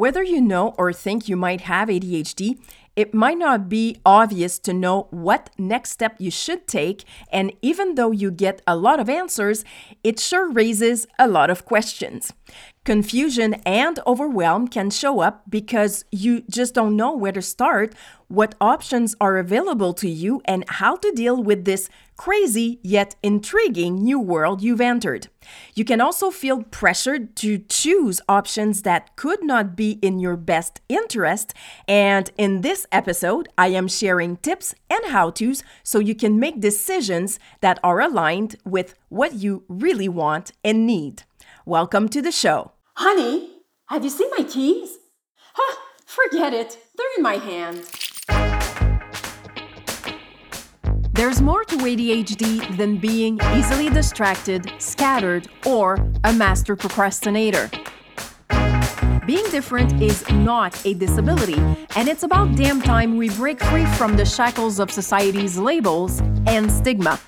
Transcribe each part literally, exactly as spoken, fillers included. Whether you know or think you might have A D H D, it might not be obvious to know what next step you should take, and even though you get a lot of answers, it sure raises a lot of questions. Confusion and overwhelm can show up because you just don't know where to start, what options are available to you, and how to deal with this crazy yet intriguing new world you've entered. You can also feel pressured to choose options that could not be in your best interest, and in this episode, I am sharing tips and how-tos so you can make decisions that are aligned with what you really want and need. Welcome to the show. Honey, have you seen my keys? Huh, forget it. They're in my hand. There's more to A D H D than being easily distracted, scattered, or a master procrastinator. Being different is not a disability, and it's about damn time we break free from the shackles of society's labels and stigma.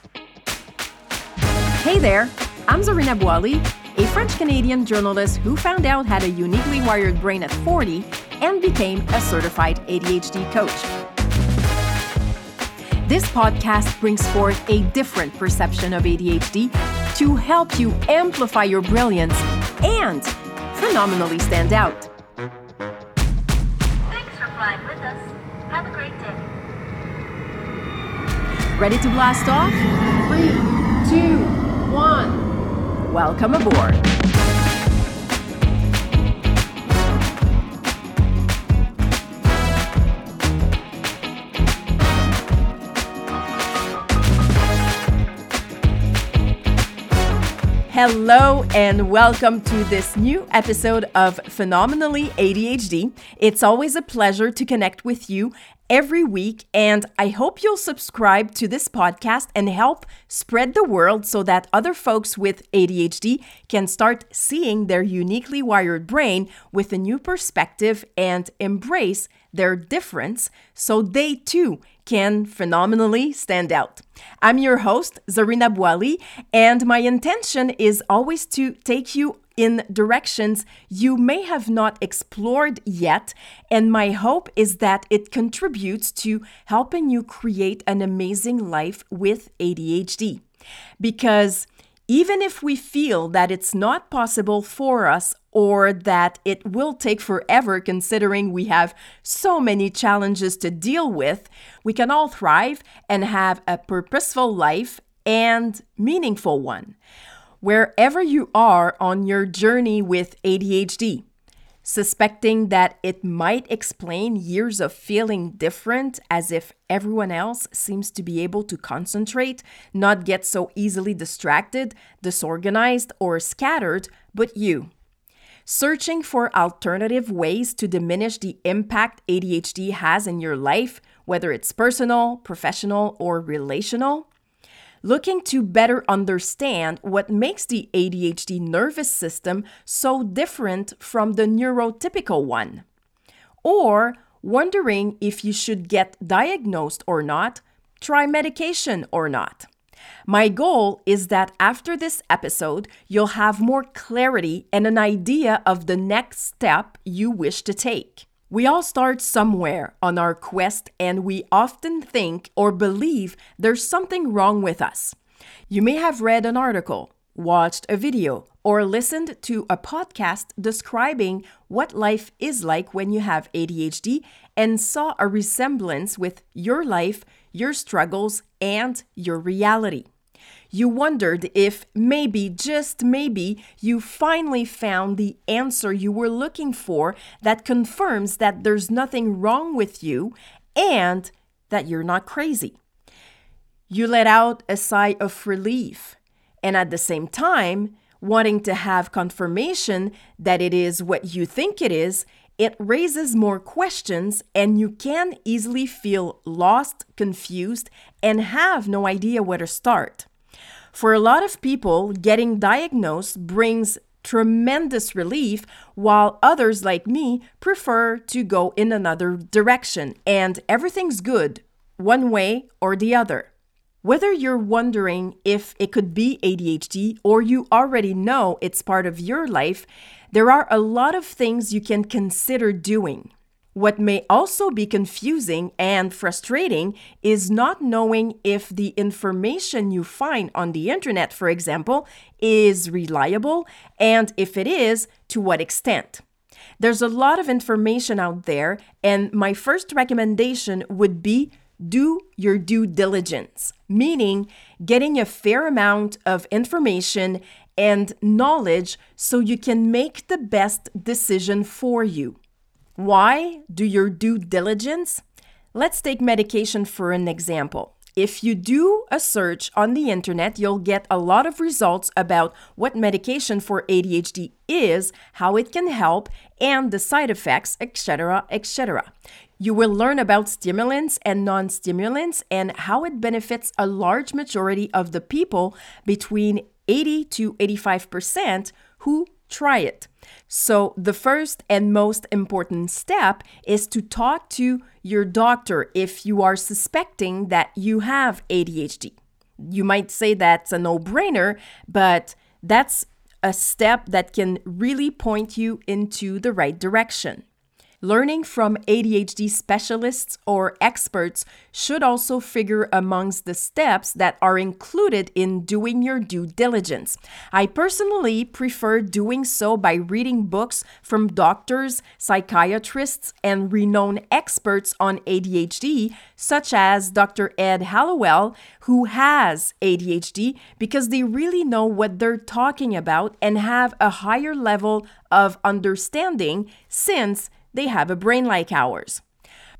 Hey there, I'm Zarina Boily, a French-Canadian journalist who found out had a uniquely wired brain at forty and became a certified A D H D coach. This podcast brings forth a different perception of A D H D to help you amplify your brilliance and phenomenally stand out. Thanks for flying with us. Have a great day. Ready to blast off? Three, two, one. Welcome aboard. Hello and welcome to this new episode of Phenomenally A D H D. It's always a pleasure to connect with you every week, and I hope you'll subscribe to this podcast and help spread the word so that other folks with A D H D can start seeing their uniquely wired brain with a new perspective and embrace their difference so they too can phenomenally stand out. I'm your host, Zarina Boily, and my intention is always to take you in directions you may have not explored yet, and my hope is that it contributes to helping you create an amazing life with A D H D. Because even if we feel that it's not possible for us or that it will take forever considering we have so many challenges to deal with, we can all thrive and have a purposeful life and meaningful one, wherever you are on your journey with A D H D. Suspecting that it might explain years of feeling different, as if everyone else seems to be able to concentrate, not get so easily distracted, disorganized, or scattered, but you. Searching for alternative ways to diminish the impact A D H D has in your life, whether it's personal, professional, or relational. Looking to better understand what makes the A D H D nervous system so different from the neurotypical one. Or wondering if you should get diagnosed or not, try medication or not. My goal is that after this episode, you'll have more clarity and an idea of the next step you wish to take. We all start somewhere on our quest, and we often think or believe there's something wrong with us. You may have read an article, watched a video, or listened to a podcast describing what life is like when you have A D H D and saw a resemblance with your life, your struggles, and your reality. You wondered if maybe, just maybe, you finally found the answer you were looking for that confirms that there's nothing wrong with you and that you're not crazy. You let out a sigh of relief, and at the same time, wanting to have confirmation that it is what you think it is, it raises more questions, and you can easily feel lost, confused, and have no idea where to start. For a lot of people, getting diagnosed brings tremendous relief, while others, like me, prefer to go in another direction, and everything's good, one way or the other. Whether you're wondering if it could be A D H D or you already know it's part of your life, There are a lot of things you can consider doing. What may also be confusing and frustrating is not knowing if the information you find on the internet, for example, is reliable, and if it is, to what extent. There's a lot of information out there, and my first recommendation would be do your due diligence, meaning getting a fair amount of information and knowledge so you can make the best decision for you. Why do your due diligence? Let's take medication for an example. If you do a search on the internet, you'll get a lot of results about what medication for A D H D is, how it can help, and the side effects, et cetera, et cetera. You will learn about stimulants and non-stimulants and how it benefits a large majority of the people, between eighty to eighty-five percent, who try it. So the first and most important step is to talk to your doctor if you are suspecting that you have A D H D. You might say that's a no-brainer, but that's a step that can really point you into the right direction. Learning from A D H D specialists or experts should also figure amongst the steps that are included in doing your due diligence. I personally prefer doing so by reading books from doctors, psychiatrists, and renowned experts on A D H D, such as Doctor Ed Hallowell, who has A D H D, because they really know what they're talking about and have a higher level of understanding since they have a brain like ours.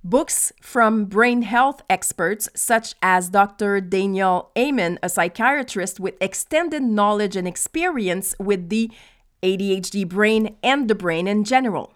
Books from brain health experts such as Doctor Daniel Amen, a psychiatrist with extended knowledge and experience with the A D H D brain and the brain in general.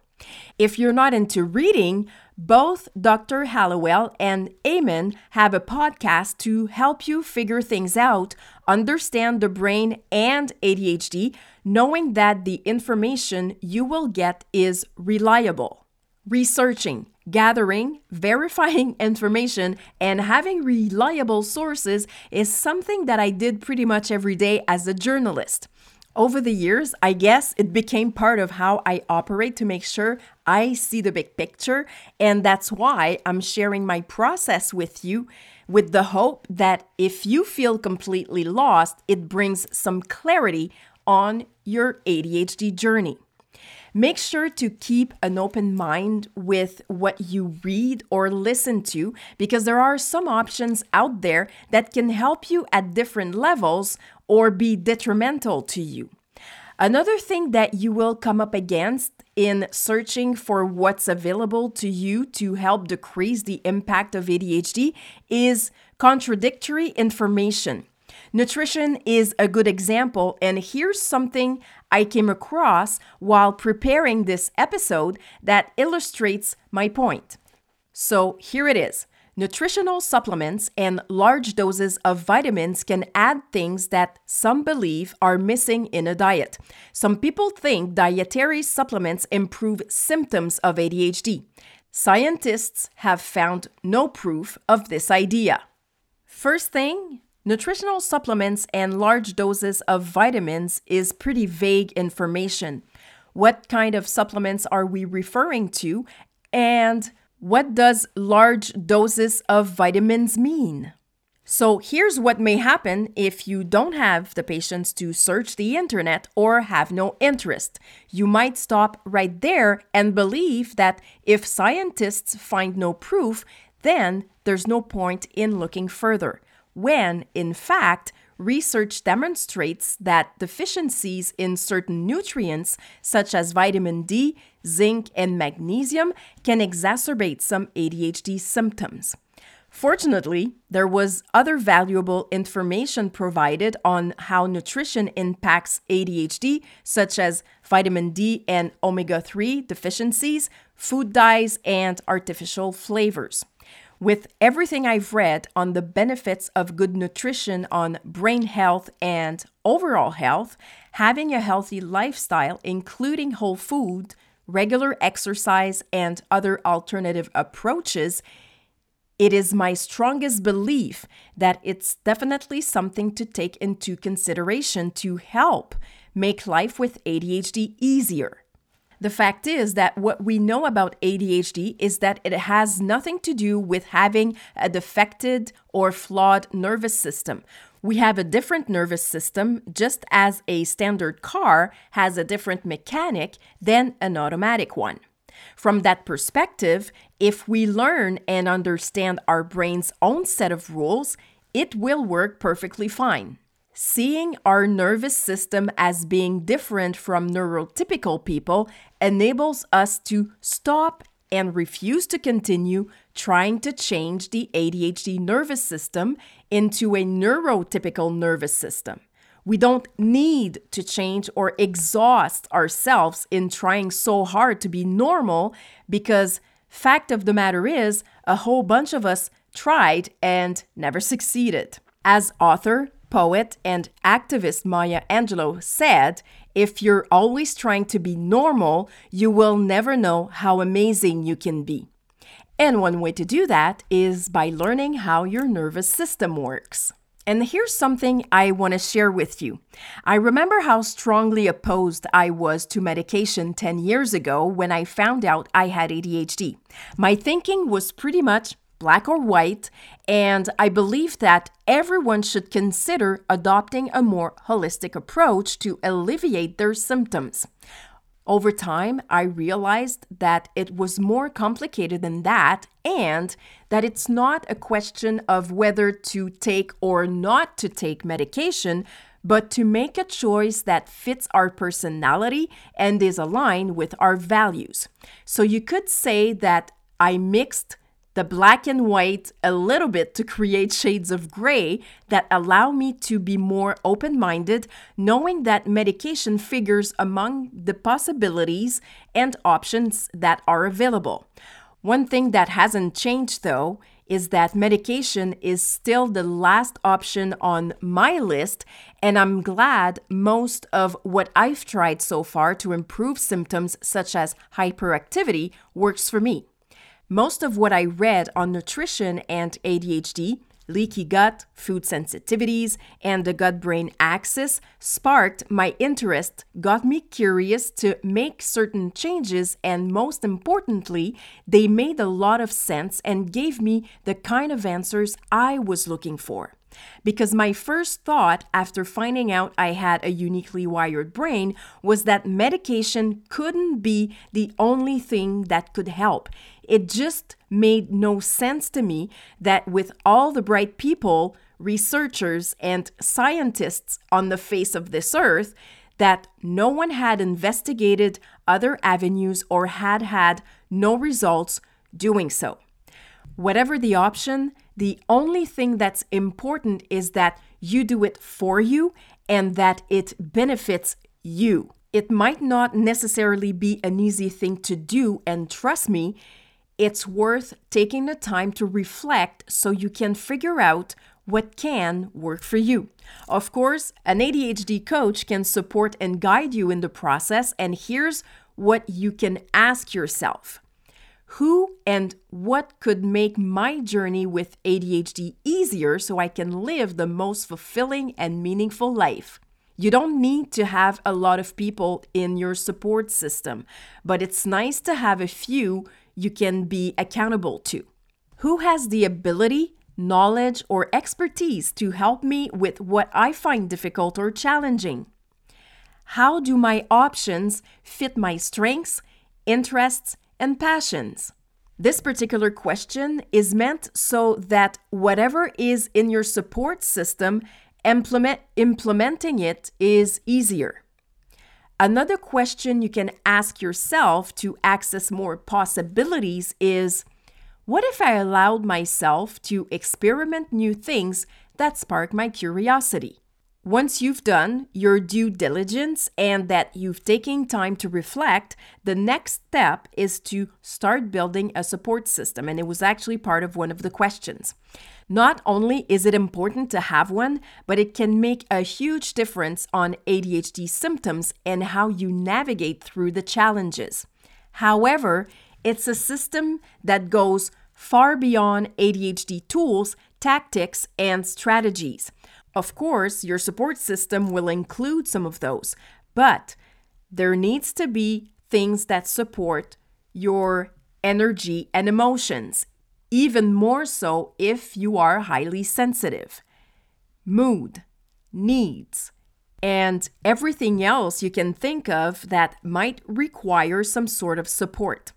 If you're not into reading, both Doctor Hallowell and Amen have a podcast to help you figure things out, understand the brain and A D H D, knowing that the information you will get is reliable. Researching, gathering, verifying information, and having reliable sources is something that I did pretty much every day as a journalist. Over the years, I guess it became part of how I operate to make sure I see the big picture, and that's why I'm sharing my process with you, with the hope that if you feel completely lost, it brings some clarity on your A D H D journey. Make sure to keep an open mind with what you read or listen to, because there are some options out there that can help you at different levels or be detrimental to you. Another thing that you will come up against in searching for what's available to you to help decrease the impact of A D H D is contradictory information. Nutrition is a good example, and here's something I came across while preparing this episode that illustrates my point. So here it is. Nutritional supplements and large doses of vitamins can add things that some believe are missing in a diet. Some people think dietary supplements improve symptoms of A D H D. Scientists have found no proof of this idea. First thing, nutritional supplements and large doses of vitamins is pretty vague information. What kind of supplements are we referring to, and what does large doses of vitamins mean? So here's what may happen if you don't have the patience to search the internet or have no interest. You might stop right there and believe that if scientists find no proof, then there's no point in looking further, when, in fact, research demonstrates that deficiencies in certain nutrients, such as vitamin D, zinc, and magnesium, can exacerbate some A D H D symptoms. Fortunately, there was other valuable information provided on how nutrition impacts A D H D, such as vitamin D and omega three deficiencies, food dyes, and artificial flavors. With everything I've read on the benefits of good nutrition on brain health and overall health, having a healthy lifestyle, including whole food, regular exercise, and other alternative approaches, it is my strongest belief that it's definitely something to take into consideration to help make life with A D H D easier. The fact is that what we know about A D H D is that it has nothing to do with having a defected or flawed nervous system. We have a different nervous system, just as a standard car has a different mechanic than an automatic one. From that perspective, if we learn and understand our brain's own set of rules, it will work perfectly fine. Seeing our nervous system as being different from neurotypical people enables us to stop and refuse to continue trying to change the A D H D nervous system into a neurotypical nervous system. We don't need to change or exhaust ourselves in trying so hard to be normal, because fact of the matter is, a whole bunch of us tried and never succeeded. As author, poet and activist Maya Angelou said, if you're always trying to be normal, you will never know how amazing you can be. And one way to do that is by learning how your nervous system works. And here's something I want to share with you. I remember how strongly opposed I was to medication ten years ago when I found out I had A D H D. My thinking was pretty much black or white, and I believe that everyone should consider adopting a more holistic approach to alleviate their symptoms. Over time, I realized that it was more complicated than that, and that it's not a question of whether to take or not to take medication, but to make a choice that fits our personality and is aligned with our values. So you could say that I mixed the black and white a little bit to create shades of gray that allow me to be more open-minded, knowing that medication figures among the possibilities and options that are available. One thing that hasn't changed, though, is that medication is still the last option on my list, and I'm glad most of what I've tried so far to improve symptoms such as hyperactivity works for me. Most of what I read on nutrition and A D H D, leaky gut, food sensitivities, and the gut-brain axis sparked my interest, got me curious to make certain changes, and most importantly, they made a lot of sense and gave me the kind of answers I was looking for. Because my first thought after finding out I had a uniquely wired brain was that medication couldn't be the only thing that could help. It just made no sense to me that with all the bright people, researchers, and scientists on the face of this earth, that no one had investigated other avenues or had had no results doing so. Whatever the option, the only thing that's important is that you do it for you and that it benefits you. It might not necessarily be an easy thing to do, and trust me, it's worth taking the time to reflect so you can figure out what can work for you. Of course, an A D H D coach can support and guide you in the process, and here's what you can ask yourself. Who and what could make my journey with A D H D easier so I can live the most fulfilling and meaningful life? You don't need to have a lot of people in your support system, but it's nice to have a few you can be accountable to. Who has the ability, knowledge, or expertise to help me with what I find difficult or challenging? How do my options fit my strengths, interests, and passions? This particular question is meant so that whatever is in your support system, implement, implementing it is easier. Another question you can ask yourself to access more possibilities is, what if I allowed myself to experiment new things that spark my curiosity? Once you've done your due diligence and that you've taken time to reflect, the next step is to start building a support system. And it was actually part of one of the questions. Not only is it important to have one, but it can make a huge difference on A D H D symptoms and how you navigate through the challenges. However, it's a system that goes far beyond A D H D tools, tactics, and strategies. Of course, your support system will include some of those, but there needs to be things that support your energy and emotions, even more so if you are highly sensitive. Mood, needs, and everything else you can think of that might require some sort of support.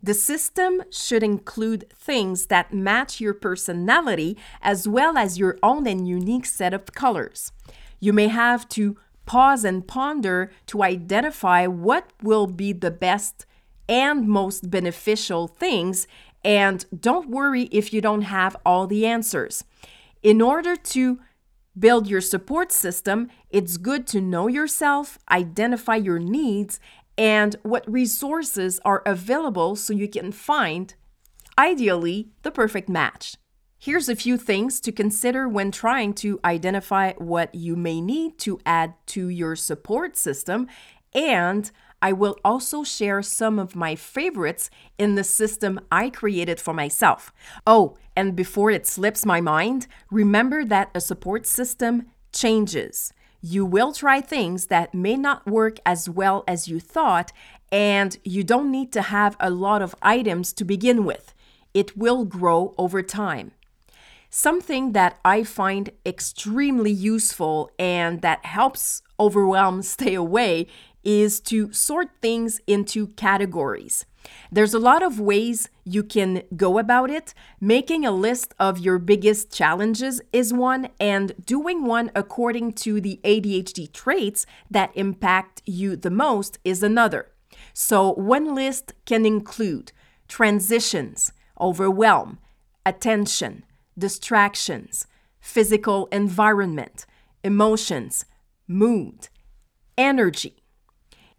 The system should include things that match your personality as well as your own and unique set of colors. You may have to pause and ponder to identify what will be the best and most beneficial things, and don't worry if you don't have all the answers. In order to build your support system, it's good to know yourself, identify your needs, and what resources are available so you can find, ideally, the perfect match. Here's a few things to consider when trying to identify what you may need to add to your support system, and I will also share some of my favorites in the system I created for myself. Oh, and before it slips my mind, remember that a support system changes. You will try things that may not work as well as you thought, and you don't need to have a lot of items to begin with. It will grow over time. Something that I find extremely useful and that helps overwhelm stay away is to sort things into categories. There's a lot of ways you can go about it. Making a list of your biggest challenges is one, and doing one according to the A D H D traits that impact you the most is another. So one list can include transitions, overwhelm, attention, distractions, physical environment, emotions, mood, energy.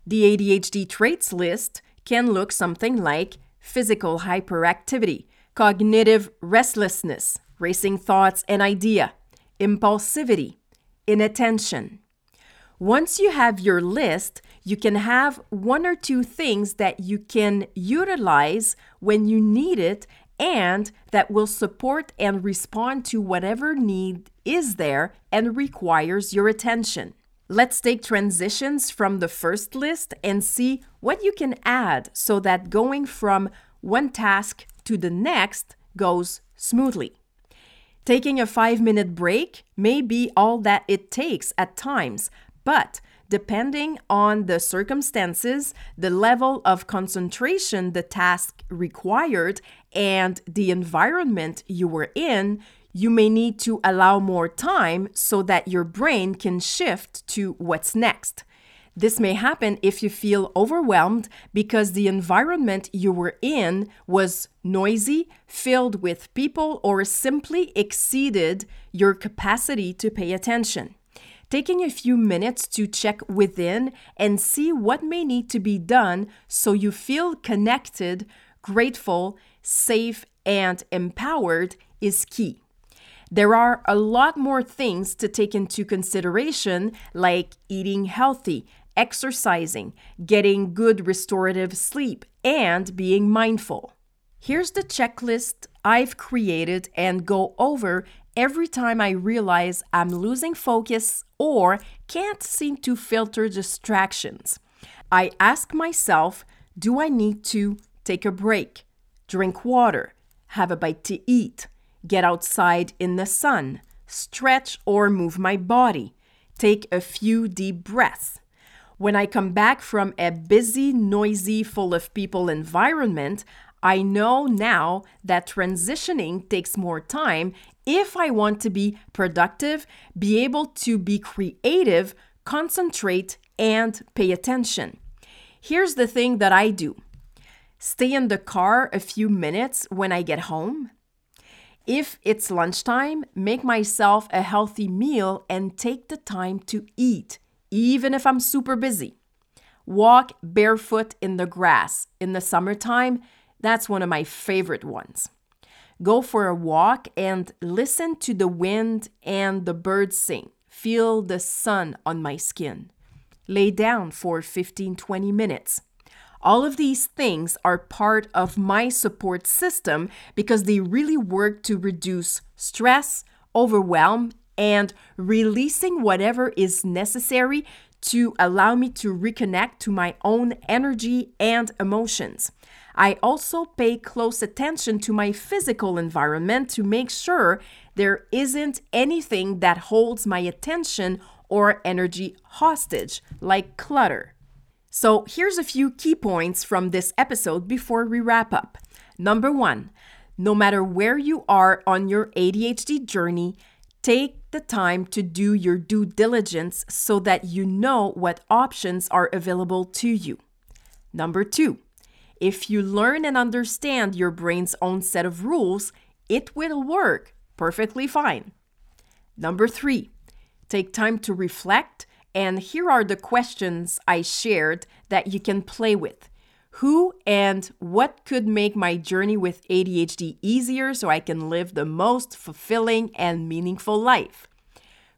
The A D H D traits list can look something like physical hyperactivity, cognitive restlessness, racing thoughts and idea, impulsivity, inattention. Once you have your list, you can have one or two things that you can utilize when you need it and that will support and respond to whatever need is there and requires your attention. Let's take transitions from the first list and see what you can add so that going from one task to the next goes smoothly. Taking a five-minute break may be all that it takes at times, but depending on the circumstances, the level of concentration the task required, and the environment you were in, you may need to allow more time so that your brain can shift to what's next. This may happen if you feel overwhelmed because the environment you were in was noisy, filled with people, or simply exceeded your capacity to pay attention. Taking a few minutes to check within and see what may need to be done so you feel connected, grateful, safe, and empowered is key. There are a lot more things to take into consideration, like eating healthy, exercising, getting good restorative sleep, and being mindful. Here's the checklist I've created and go over every time I realize I'm losing focus or can't seem to filter distractions. I ask myself, do I need to take a break, drink water, have a bite to eat, get outside in the sun, stretch or move my body, take a few deep breaths? When I come back from a busy, noisy, full of people environment, I know now that transitioning takes more time if I want to be productive, be able to be creative, concentrate, and pay attention. Here's the thing that I do. Stay in the car a few minutes when I get home. If it's lunchtime, make myself a healthy meal and take the time to eat, even if I'm super busy. Walk barefoot in the grass. In the summertime, that's one of my favorite ones. Go for a walk and listen to the wind and the birds sing. Feel the sun on my skin. Lay down for fifteen to twenty minutes. All of these things are part of my support system because they really work to reduce stress, overwhelm, and releasing whatever is necessary to allow me to reconnect to my own energy and emotions. I also pay close attention to my physical environment to make sure there isn't anything that holds my attention or energy hostage, like clutter. So here's a few key points from this episode before we wrap up. Number one, no matter where you are on your A D H D journey, take the time to do your due diligence so that you know what options are available to you. Number two, if you learn and understand your brain's own set of rules, it will work perfectly fine. Number three, take time to reflect, and here are the questions I shared that you can play with. Who and what could make my journey with A D H D easier so I can live the most fulfilling and meaningful life?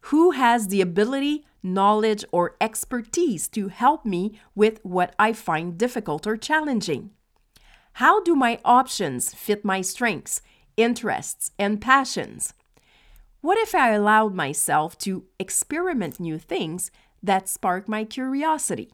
Who has the ability, knowledge, or expertise to help me with what I find difficult or challenging? How do my options fit my strengths, interests, and passions? What if I allowed myself to experiment new things that spark my curiosity?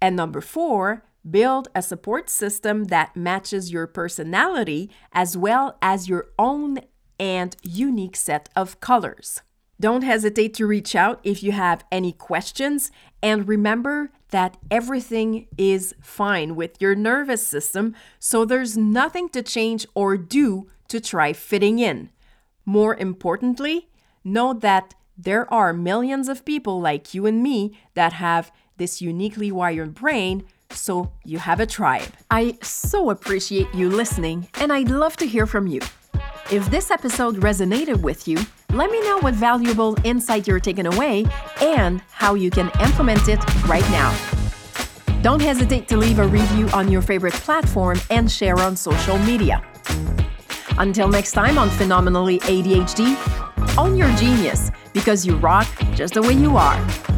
And number four, build a support system that matches your personality as well as your own and unique set of colors. Don't hesitate to reach out if you have any questions, and remember that everything is fine with your nervous system, so there's nothing to change or do to try fitting in. More importantly, know that there are millions of people like you and me that have this uniquely wired brain, so you have a tribe. I so appreciate you listening, and I'd love to hear from you. If this episode resonated with you, let me know what valuable insight you're taking away and how you can implement it right now. Don't hesitate to leave a review on your favorite platform and share on social media. Until next time on Phenomenally A D H D, own your genius because you rock just the way you are.